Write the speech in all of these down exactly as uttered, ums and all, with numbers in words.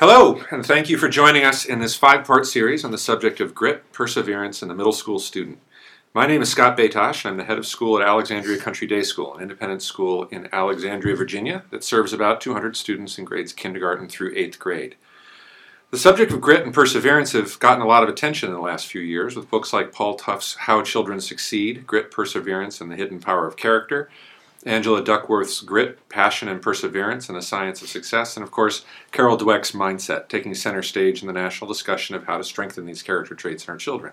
Hello, and thank you for joining us in this five-part series on the subject of grit, perseverance, and the middle school student. My name is Scott Baitosh. I'm the head of school at Alexandria Country Day School, an independent school in Alexandria, Virginia, that serves about two hundred students in grades kindergarten through eighth grade. The subject of grit and perseverance have gotten a lot of attention in the last few years with books like Paul Tuff's How Children Succeed, Grit, Perseverance, and the Hidden Power of Character, Angela Duckworth's Grit, Passion, and Perseverance and the Science of Success, and of course, Carol Dweck's Mindset, taking center stage in the national discussion of how to strengthen these character traits in our children.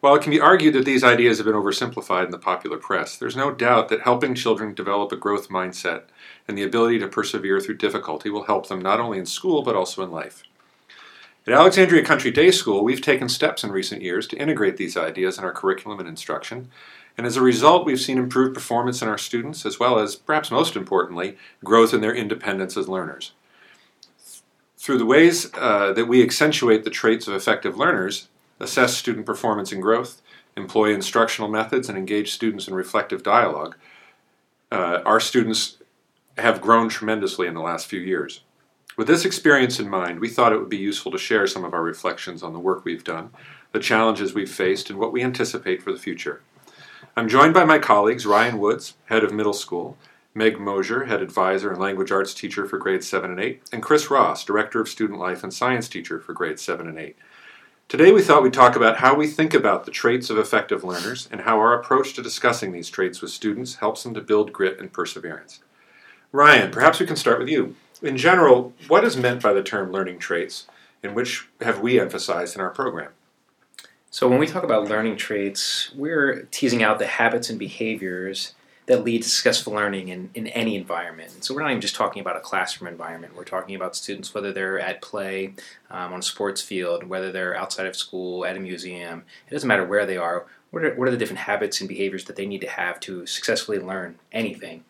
While it can be argued that these ideas have been oversimplified in the popular press, there's no doubt that helping children develop a growth mindset and the ability to persevere through difficulty will help them not only in school but also in life. At Alexandria Country Day School, we've taken steps in recent years to integrate these ideas in our curriculum and instruction, and as a result, we've seen improved performance in our students, as well as, perhaps most importantly, growth in their independence as learners. Through the ways uh, that we accentuate the traits of effective learners, assess student performance and growth, employ instructional methods, and engage students in reflective dialogue, uh, our students have grown tremendously in the last few years. With this experience in mind, we thought it would be useful to share some of our reflections on the work we've done, the challenges we've faced, and what we anticipate for the future. I'm joined by my colleagues Ryan Woods, head of middle school, Meg Mosier, head advisor and language arts teacher for grades seven and eight, and Chris Ross, director of student life and science teacher for grades seven and eight. Today we thought we'd talk about how we think about the traits of effective learners and how our approach to discussing these traits with students helps them to build grit and perseverance. Ryan, perhaps we can start with you. In general, what is meant by the term learning traits, and which have we emphasized in our program? So when we talk about learning traits, we're teasing out the habits and behaviors that lead to successful learning in, in any environment. So we're not even just talking about a classroom environment. We're talking about students, whether they're at play, um, on a sports field, whether they're outside of school, at a museum. It doesn't matter where they are. What are, what are the different habits and behaviors that they need to have to successfully learn anything?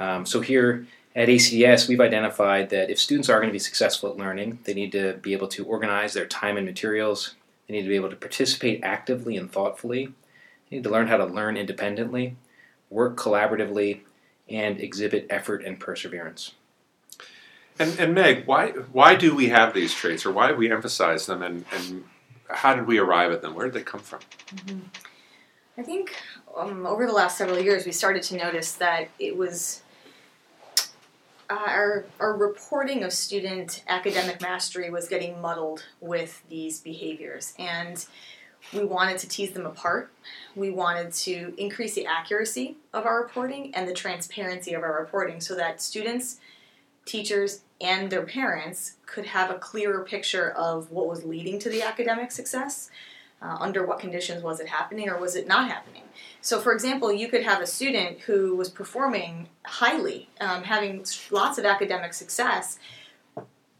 Um, so here at A C D S, we've identified that if students are going to be successful at learning, they need to be able to organize their time and materials. They need to be able to participate actively and thoughtfully. They need to learn how to learn independently, work collaboratively, and exhibit effort and perseverance. And, and Meg, why why do we have these traits, or why do we emphasize them, and, and how did we arrive at them? Where did they come from? Mm-hmm. I think um, over the last several years, we started to notice that it was Uh, our, our reporting of student academic mastery was getting muddled with these behaviors, and we wanted to tease them apart. We wanted to increase the accuracy of our reporting and the transparency of our reporting so that students, teachers, and their parents could have a clearer picture of what was leading to the academic success. Uh, under what conditions was it happening, or was it not happening? So, for example, you could have a student who was performing highly, um, having lots of academic success,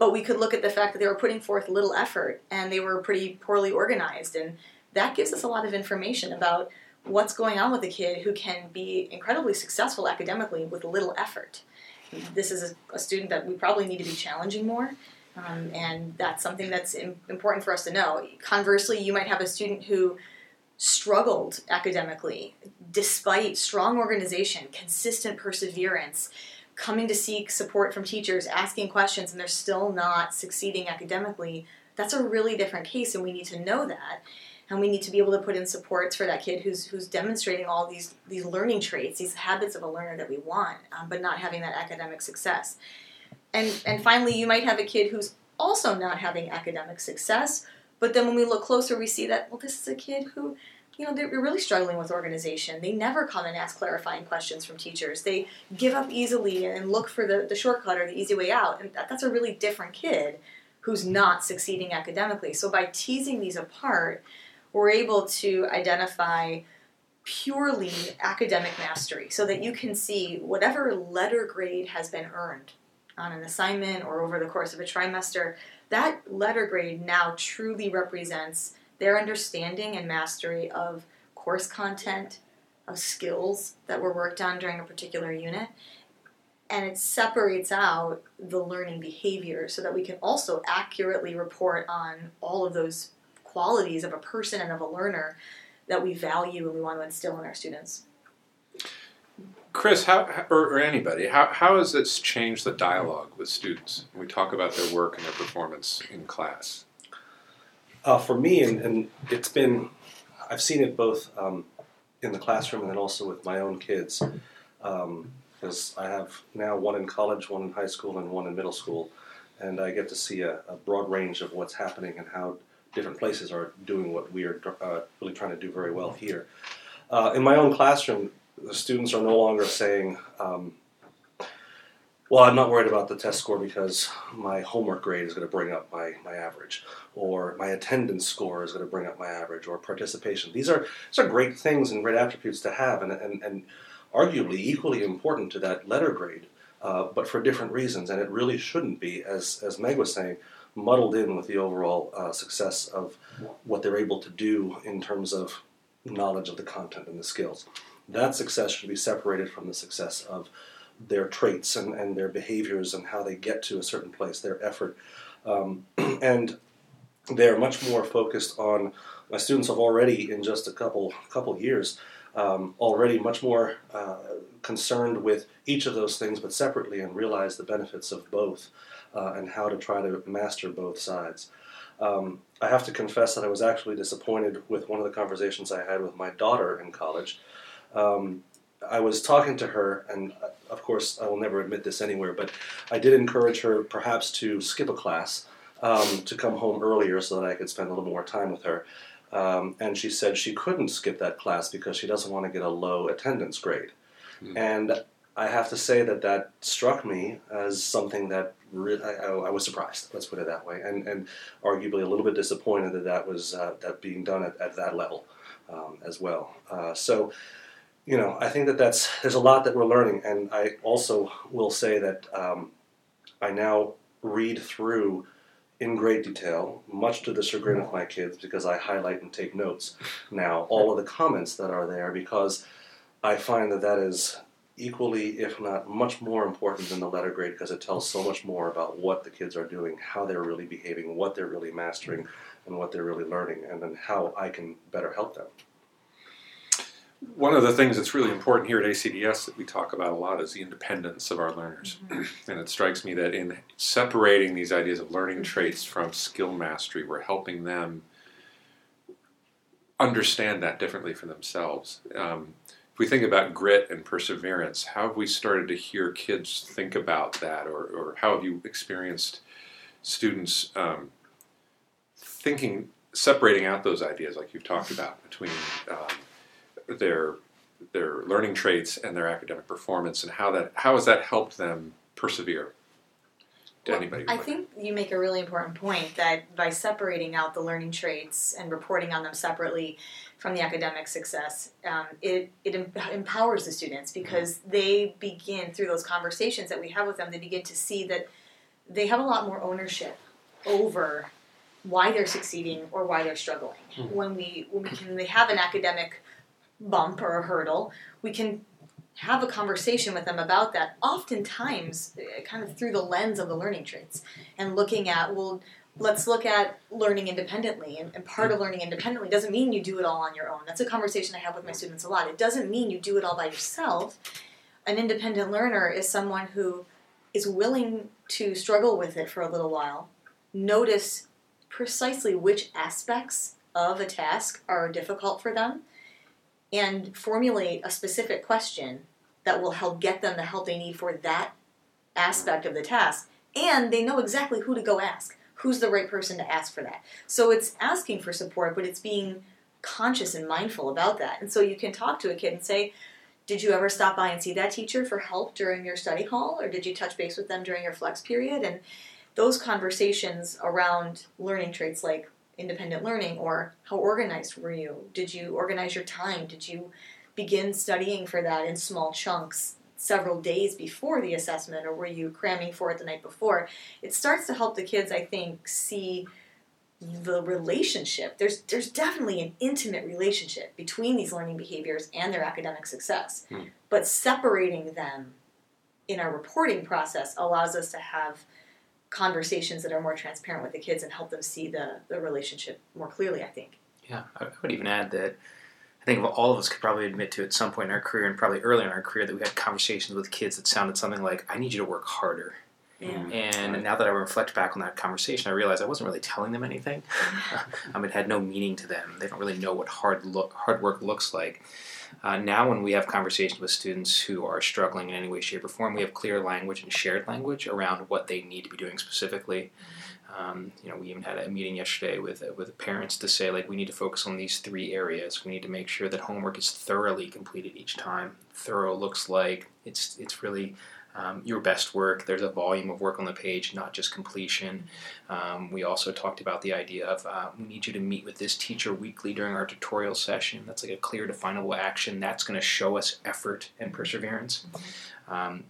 but we could look at the fact that they were putting forth little effort and they were pretty poorly organized. And that gives us a lot of information about what's going on with a kid who can be incredibly successful academically with little effort. This is a, a student that we probably need to be challenging more. Um, and that's something that's im- important for us to know. Conversely, you might have a student who struggled academically despite strong organization, consistent perseverance, coming to seek support from teachers, asking questions, and they're still not succeeding academically. That's a really different case, and we need to know that. And we need to be able to put in supports for that kid who's who's demonstrating all these, these learning traits, these habits of a learner that we want, um, but not having that academic success. And and finally, you might have a kid who's also not having academic success, but then when we look closer, we see that, well, this is a kid who, you know, they're really struggling with organization. They never come and ask clarifying questions from teachers. They give up easily and look for the, the shortcut or the easy way out. And that, that's a really different kid who's not succeeding academically. So by teasing these apart, we're able to identify purely academic mastery so that you can see whatever letter grade has been earned on an assignment or over the course of a trimester, that letter grade now truly represents their understanding and mastery of course content, of skills that were worked on during a particular unit, and it separates out the learning behavior so that we can also accurately report on all of those qualities of a person and of a learner that we value and we want to instill in our students. Chris, how or, or anybody, how, how has this changed the dialogue with students when we talk about their work and their performance in class? Uh, for me, and, and it's been, I've seen it both um, in the classroom and then also with my own kids, because um, I have now one in college, one in high school, and one in middle school, and I get to see a, a broad range of what's happening and how different places are doing what we are uh, really trying to do very well here. Uh, in my own classroom, the students are no longer saying, um, well, I'm not worried about the test score because my homework grade is going to bring up my, my average, or my attendance score is going to bring up my average, or participation. These are these are great things and great attributes to have, and, and, and arguably equally important to that letter grade, uh, but for different reasons. And it really shouldn't be, as, as Meg was saying, muddled in with the overall uh, success of what they're able to do in terms of knowledge of the content and the skills. That success should be separated from the success of their traits and, and their behaviors and how they get to a certain place, their effort. Um, and they're much more focused on, my students have already, in just a couple couple years, um, already much more uh, concerned with each of those things, but separately, and realize the benefits of both uh, and how to try to master both sides. Um, I have to confess that I was actually disappointed with one of the conversations I had with my daughter in college. Um, I was talking to her, and of course I will never admit this anywhere, but I did encourage her perhaps to skip a class, um, to come home earlier so that I could spend a little more time with her. Um, and she said she couldn't skip that class because she doesn't want to get a low attendance grade. Mm. And I have to say that that struck me as something that re- I, I was surprised, let's put it that way, and, and arguably a little bit disappointed that that was uh, that being done at, at that level um, as well. Uh, so... You know, I think that that's, there's a lot that we're learning, and I also will say that um, I now read through in great detail, much to the chagrin of my kids, because I highlight and take notes now, all of the comments that are there, because I find that that is equally, if not much more important than the letter grade, because it tells so much more about what the kids are doing, how they're really behaving, what they're really mastering, and what they're really learning, and then how I can better help them. One of the things that's really important here at A C D S that we talk about a lot is the independence of our learners. Mm-hmm. And it strikes me that in separating these ideas of learning traits from skill mastery, we're helping them understand that differently for themselves. Um, if we think about grit and perseverance, how have we started to hear kids think about that? Or, or how have you experienced students um, thinking, separating out those ideas like you've talked about between... Um, their their learning traits and their academic performance, and how that how has that helped them persevere? To well, anybody, I like think it? You make a really important point that by separating out the learning traits and reporting on them separately from the academic success, um, it it em- empowers the students, because mm-hmm. they begin, through those conversations that we have with them, they begin to see that they have a lot more ownership over why they're succeeding or why they're struggling. Mm-hmm. When we when we can, they have an academic bump or a hurdle, we can have a conversation with them about that, oftentimes kind of through the lens of the learning traits, and looking at, well, let's look at learning independently, and, and part of learning independently doesn't mean you do it all on your own. That's a conversation I have with my students a lot. It doesn't mean you do it all by yourself. An independent learner is someone who is willing to struggle with it for a little while, notice precisely which aspects of a task are difficult for them, and formulate a specific question that will help get them the help they need for that aspect of the task. And they know exactly who to go ask. Who's the right person to ask for that? So it's asking for support, but it's being conscious and mindful about that. And so you can talk to a kid and say, did you ever stop by and see that teacher for help during your study hall? Or did you touch base with them during your flex period? And those conversations around learning traits like independent learning, or how organized were you? Did you organize your time? Did you begin studying for that in small chunks several days before the assessment, or were you cramming for it the night before? It starts to help the kids, I think, see the relationship. There's there's definitely an intimate relationship between these learning behaviors and their academic success. Hmm. But separating them in our reporting process allows us to have conversations that are more transparent with the kids and help them see the, the relationship more clearly, I think. Yeah, I would even add that I think all of us could probably admit to at some point in our career, and probably early in our career, that we had conversations with kids that sounded something like, I need you to work harder. Yeah. And right. now that I reflect back on that conversation, I realize I wasn't really telling them anything. um, it had no meaning to them. They don't really know what hard look, hard work looks like. Uh, now when we have conversations with students who are struggling in any way, shape, or form, we have clear language and shared language around what they need to be doing specifically. Um, you know, we even had a meeting yesterday with uh, with parents to say, like, we need to focus on these three areas. We need to make sure that homework is thoroughly completed each time. Thorough looks like it's it's really... Um, your best work. There's a volume of work on the page, not just completion. Um, we also talked about the idea of uh, we need you to meet with this teacher weekly during our tutorial session. That's like a clear, definable action. That's going to show us effort and perseverance. Um,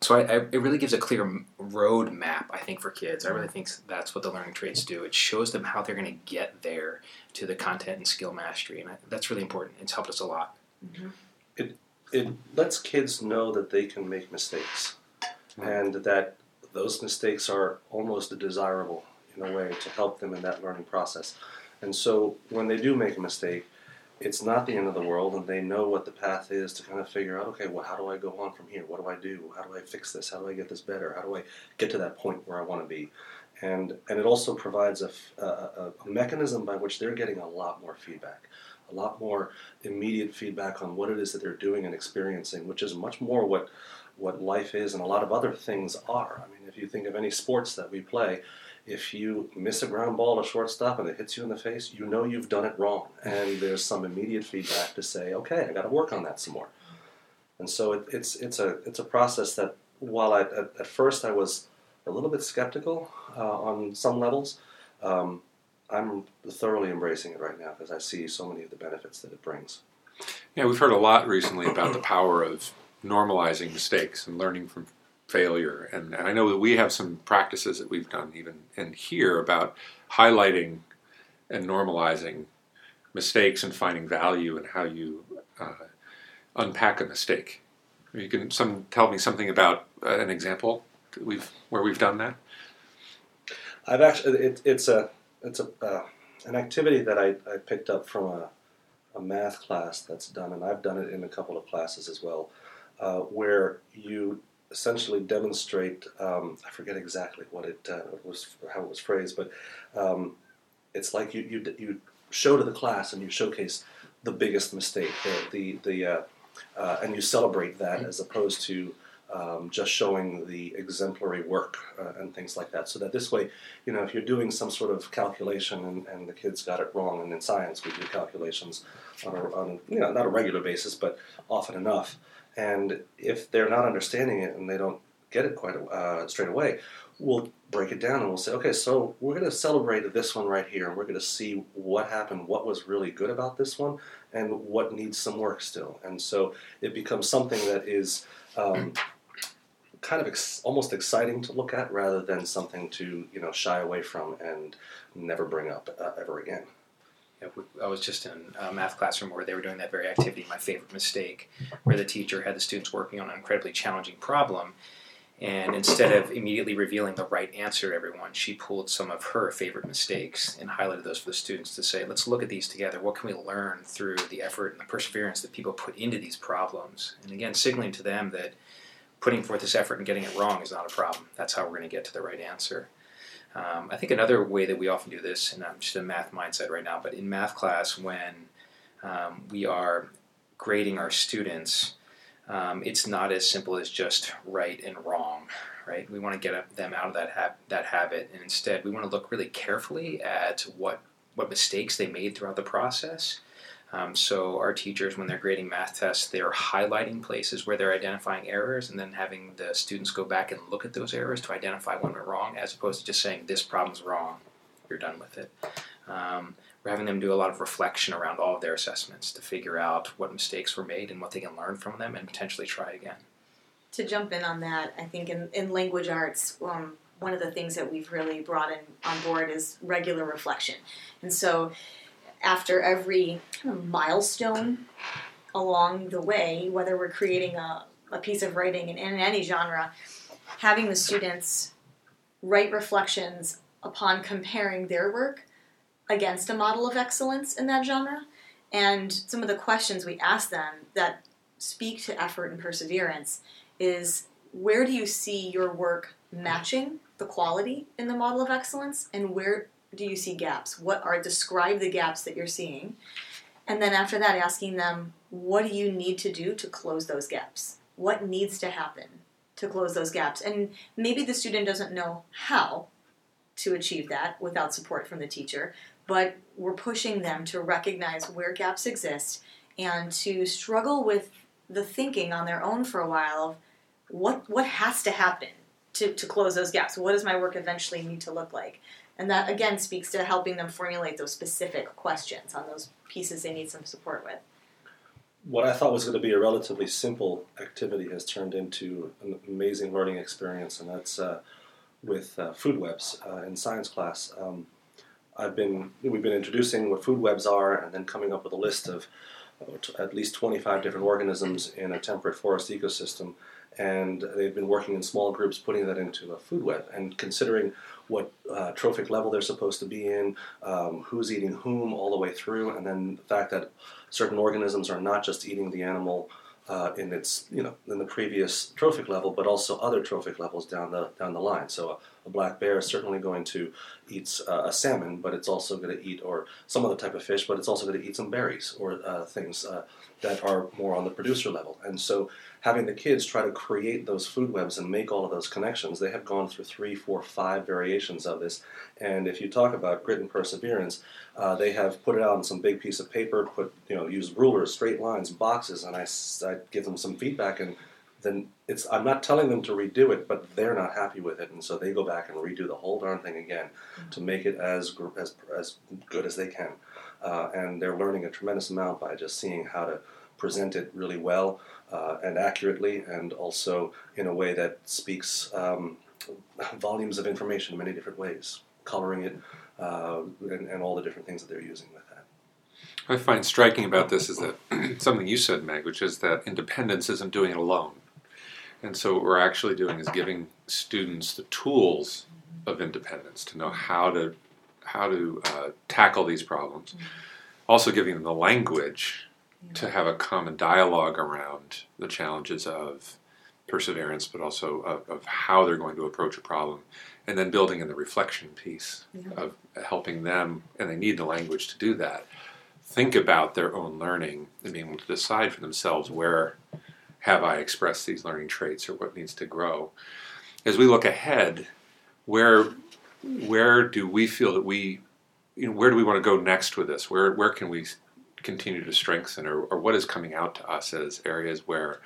so I, I, it really gives a clear road map, I think, for kids. I really think that's what the learning traits do. It shows them how they're going to get there to the content and skill mastery, and I, that's really important. It's helped us a lot. Mm-hmm. It, It lets kids know that they can make mistakes, and that those mistakes are almost desirable in a way to help them in that learning process. And so when they do make a mistake, it's not the end of the world, and they know what the path is to kind of figure out, okay, well, how do I go on from here? What do I do? How do I fix this? How do I get this better? How do I get to that point where I want to be? And and it also provides a, a, a mechanism by which they're getting a lot more feedback. A lot more immediate feedback on what it is that they're doing and experiencing, which is much more what what life is and a lot of other things are. I mean, if you think of any sports that we play, if you miss a ground ball at a shortstop and it hits you in the face, you know you've done it wrong. And there's some immediate feedback to say, okay, I got to work on that some more. And so it, it's it's a it's a process that, while I, at, at first I was a little bit skeptical uh, on some levels, um, I'm thoroughly embracing it right now because I see so many of the benefits that it brings. Yeah, we've heard a lot recently about the power of normalizing mistakes and learning from failure. And, and I know that we have some practices that we've done even in here about highlighting and normalizing mistakes and finding value in how you uh, unpack a mistake. You can some tell me something about uh, an example that we've where we've done that? I've actually, it, it's a... It's a uh, an activity that I, I picked up from a, a math class that's done, and I've done it in a couple of classes as well, uh, where you essentially demonstrate, um, I forget exactly what it uh, was, how it was phrased, but um, it's like you, you you show to the class and you showcase the biggest mistake, the the, the uh, uh, and you celebrate that as opposed to Um, just showing the exemplary work uh, and things like that. So that this way, you know, if you're doing some sort of calculation and, and the kids got it wrong, and in science we do calculations on a, on a, you know, not a regular basis, but often enough. And if they're not understanding it and they don't get it quite uh, straight away, we'll break it down and we'll say, okay, so we're going to celebrate this one right here, and we're going to see what happened, what was really good about this one, and what needs some work still. And so it becomes something that is... Um, kind of ex- almost exciting to look at, rather than something to, you know, shy away from and never bring up uh, ever again. Yeah, we, I was just in a math classroom where they were doing that very activity, my favorite mistake, where the teacher had the students working on an incredibly challenging problem, and instead of immediately revealing the right answer to everyone, she pulled some of her favorite mistakes and highlighted those for the students to say, let's look at these together. What can we learn through the effort and the perseverance that people put into these problems? And again, signaling to them that putting forth this effort and getting it wrong is not a problem. That's how we're going to get to the right answer. Um, I think another way that we often do this, and I'm just in math mindset right now, but in math class when um, we are grading our students, um, it's not as simple as just right and wrong, right? We want to get them out of that ha- that habit, and instead we want to look really carefully at what, what mistakes they made throughout the process. Um, so our teachers, when they're grading math tests, they're highlighting places where they're identifying errors and then having the students go back and look at those errors to identify when they're wrong, as opposed to just saying, this problem's wrong, you're done with it. Um, we're having them do a lot of reflection around all of their assessments to figure out what mistakes were made and what they can learn from them and potentially try again. To jump in on that, I think in, in language arts, um, one of the things that we've really brought in on board is regular reflection. And so... after every kind of milestone along the way, whether we're creating a, a piece of writing in, in any genre, having the students write reflections upon comparing their work against a model of excellence in that genre And some of the questions we ask them that speak to effort and perseverance is, where do you see your work matching the quality in the model of excellence, and where do you see gaps? What are, describe the gaps that you're seeing. And then after that, asking them, what do you need to do to close those gaps? What needs to happen to close those gaps? And maybe the student doesn't know how to achieve that without support from the teacher, but we're pushing them to recognize where gaps exist and to struggle with the thinking on their own for a while of what, what has to happen to, to close those gaps? What does my work eventually need to look like? And that, again, speaks to helping them formulate those specific questions on those pieces they need some support with. What I thought was going to be a relatively simple activity has turned into an amazing learning experience, and that's uh, with uh, food webs uh, in science class. Um, I've been we've been introducing what food webs are, and then coming up with a list of uh, t- at least twenty-five different organisms in a temperate forest ecosystem, and they've been working in small groups, putting that into a food web, and considering what uh, trophic level they're supposed to be in, um, who's eating whom all the way through, and then the fact that certain organisms are not just eating the animal uh, in its, you know, in the previous trophic level, but also other trophic levels down the down the line. So a, a black bear is certainly going to eat uh, a salmon, but it's also going to eat, or some other type of fish, but it's also going to eat some berries or uh, things uh, that are more on the producer level. And so having the kids try to create those food webs and make all of those connections, they have gone through three, four, five variations of this. And if you talk about grit and perseverance, uh, they have put it out on some big piece of paper, put, you know, use rulers, straight lines, boxes, and I, I give them some feedback, and then it's, I'm not telling them to redo it, but they're not happy with it, and so they go back and redo the whole darn thing again mm-hmm. to make it as as as good as they can. Uh, and they're learning a tremendous amount by just seeing how to present it really well uh, and accurately, and also in a way that speaks um, volumes of information in many different ways, coloring it uh, and, and all the different things that they're using with that. I find striking about this is that something you said, Meg, which is that independence isn't doing it alone. And so what we're actually doing is giving students the tools of independence to know how to how to uh, tackle these problems. Also giving them the language to have a common dialogue around the challenges of perseverance, but also of, of how they're going to approach a problem, and then building in the reflection piece yeah. of helping them, and they need the language to do that, think about their own learning and being able to decide for themselves, where have I expressed these learning traits, or what needs to grow. As we look ahead, where where do we feel that we, you know, where do we want to go next with this? Where where can we continue to strengthen, or, or what is coming out to us as areas where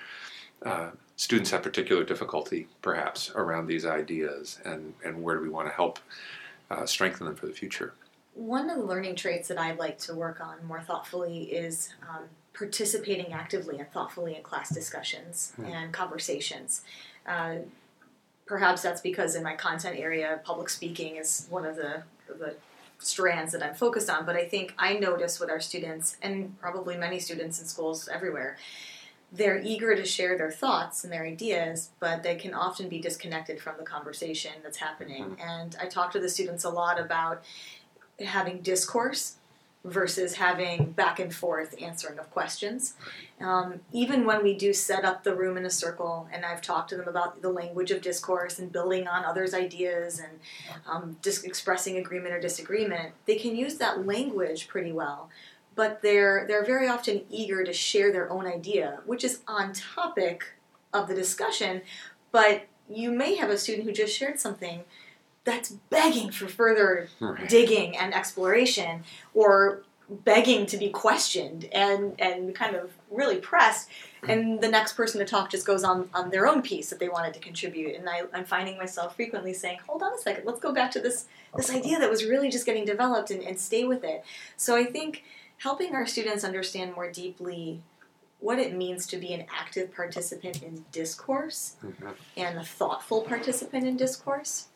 uh, students have particular difficulty, perhaps, around these ideas, and, and where do we want to help uh, strengthen them for the future? One of the learning traits that I'd like to work on more thoughtfully is um, participating actively and thoughtfully in class discussions hmm. and conversations. Uh, perhaps that's because in my content area, public speaking is one of the, the strands that I'm focused on, but I think I notice with our students, and probably many students in schools everywhere, they're eager to share their thoughts and their ideas, but they can often be disconnected from the conversation that's happening. And I talk to the students a lot about having discourse versus having back and forth answering of questions. Um, even when we do set up the room in a circle, and I've talked to them about the language of discourse and building on others' ideas and um, dis- expressing agreement or disagreement, they can use that language pretty well, but they're they're very often eager to share their own idea, which is on topic of the discussion, but you may have a student who just shared something that's begging for further right. digging and exploration, or begging to be questioned and, and kind of really pressed, and the next person to talk just goes on, on their own piece that they wanted to contribute. And I, I'm finding myself frequently saying, hold on a second, let's go back to this this idea that was really just getting developed, and, and stay with it. So I think helping our students understand more deeply what it means to be an active participant in discourse mm-hmm. and a thoughtful participant in discourse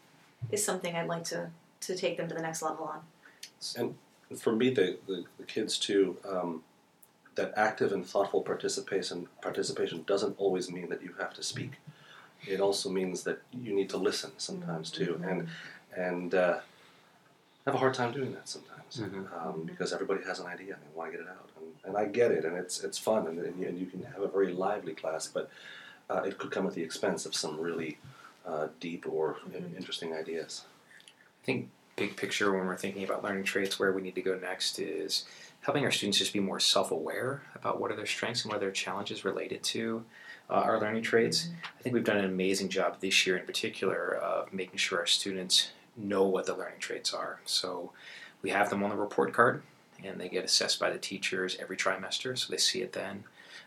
is something I'd like to, to take them to the next level on. And for me, the, the, the kids too, um, that active and thoughtful participation participation doesn't always mean that you have to speak. It also means that you need to listen sometimes too. Mm-hmm. And and uh, have a hard time doing that sometimes, mm-hmm. um, because everybody has an idea and they want to get it out. And, and I get it, and it's it's fun, and, and, you, and you can have a very lively class, but uh, it could come at the expense of some really uh, deep or mm-hmm. interesting ideas. I think big picture, when we're thinking about learning traits, where we need to go next is helping our students just be more self-aware about what are their strengths and what are their challenges related to uh, our learning traits. Mm-hmm. I think we've done an amazing job this year in particular of making sure our students know what the learning traits are. So we have them on the report card, and they get assessed by the teachers every trimester, so they see it then.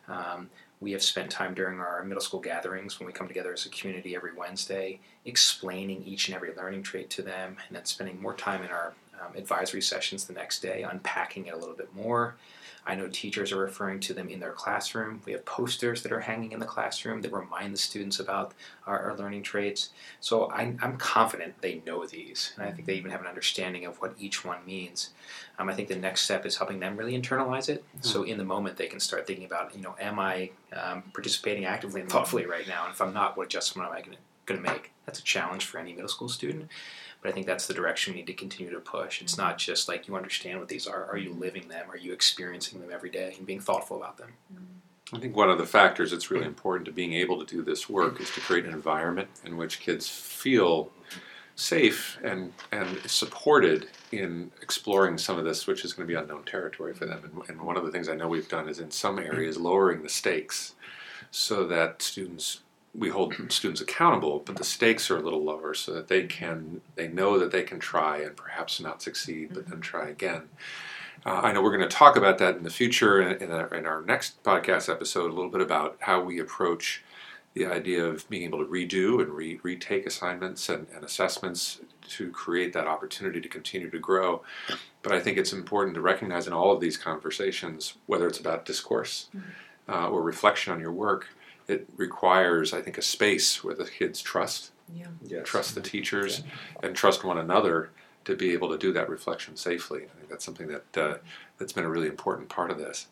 Um, we have spent time during our middle school gatherings when we come together as a community every Wednesday explaining each and every learning trait to them, and then spending more time in our um, advisory sessions the next day unpacking it a little bit more. I know teachers are referring to them in their classroom. We have posters that are hanging in the classroom that remind the students about our, our learning traits. So I, I'm confident they know these, and I think they even have an understanding of what each one means. Um, I think the next step is helping them really internalize it. Mm-hmm. So in the moment, they can start thinking about, you know, am I um, participating actively and thoughtfully right now? And if I'm not, what adjustment am I going to make? That's a challenge for any middle school student. But I think that's the direction we need to continue to push. It's not just like you understand what these are. Are you living them? Are you experiencing them every day and being thoughtful about them? I think one of the factors that's really important to being able to do this work is to create an environment in which kids feel safe and, and supported in exploring some of this, which is going to be unknown territory for them. And, and one of the things I know we've done is in some areas lowering the stakes so that students... we hold students accountable, but the stakes are a little lower so that they can, they know that they can try and perhaps not succeed, but then try again. Uh, I know we're going to talk about that in the future in, in, our, in our next podcast episode, a little bit about how we approach the idea of being able to redo and re- retake assignments and, and assessments to create that opportunity to continue to grow. But I think it's important to recognize in all of these conversations, whether it's about discourse uh, or reflection on your work, it requires, I think, a space where the kids trust, yeah. yes. trust the teachers, yeah. and trust one another to be able to do that reflection safely. I think that's something that, uh, that's been a really important part of this.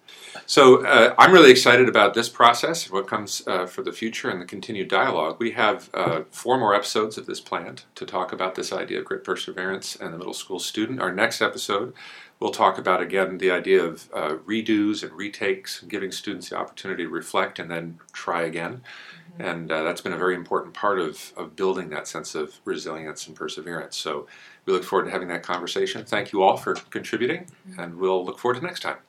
So uh, I'm really excited about this process, what comes uh, for the future and the continued dialogue. We have uh, four more episodes of this planned to talk about this idea of grit, perseverance, and the middle school student. Our next episode, we'll talk about, again, the idea of uh, redos and retakes, and giving students the opportunity to reflect and then try again. Mm-hmm. And uh, that's been a very important part of, of building that sense of resilience and perseverance. So we look forward to having that conversation. Thank you all for contributing, and we'll look forward to next time.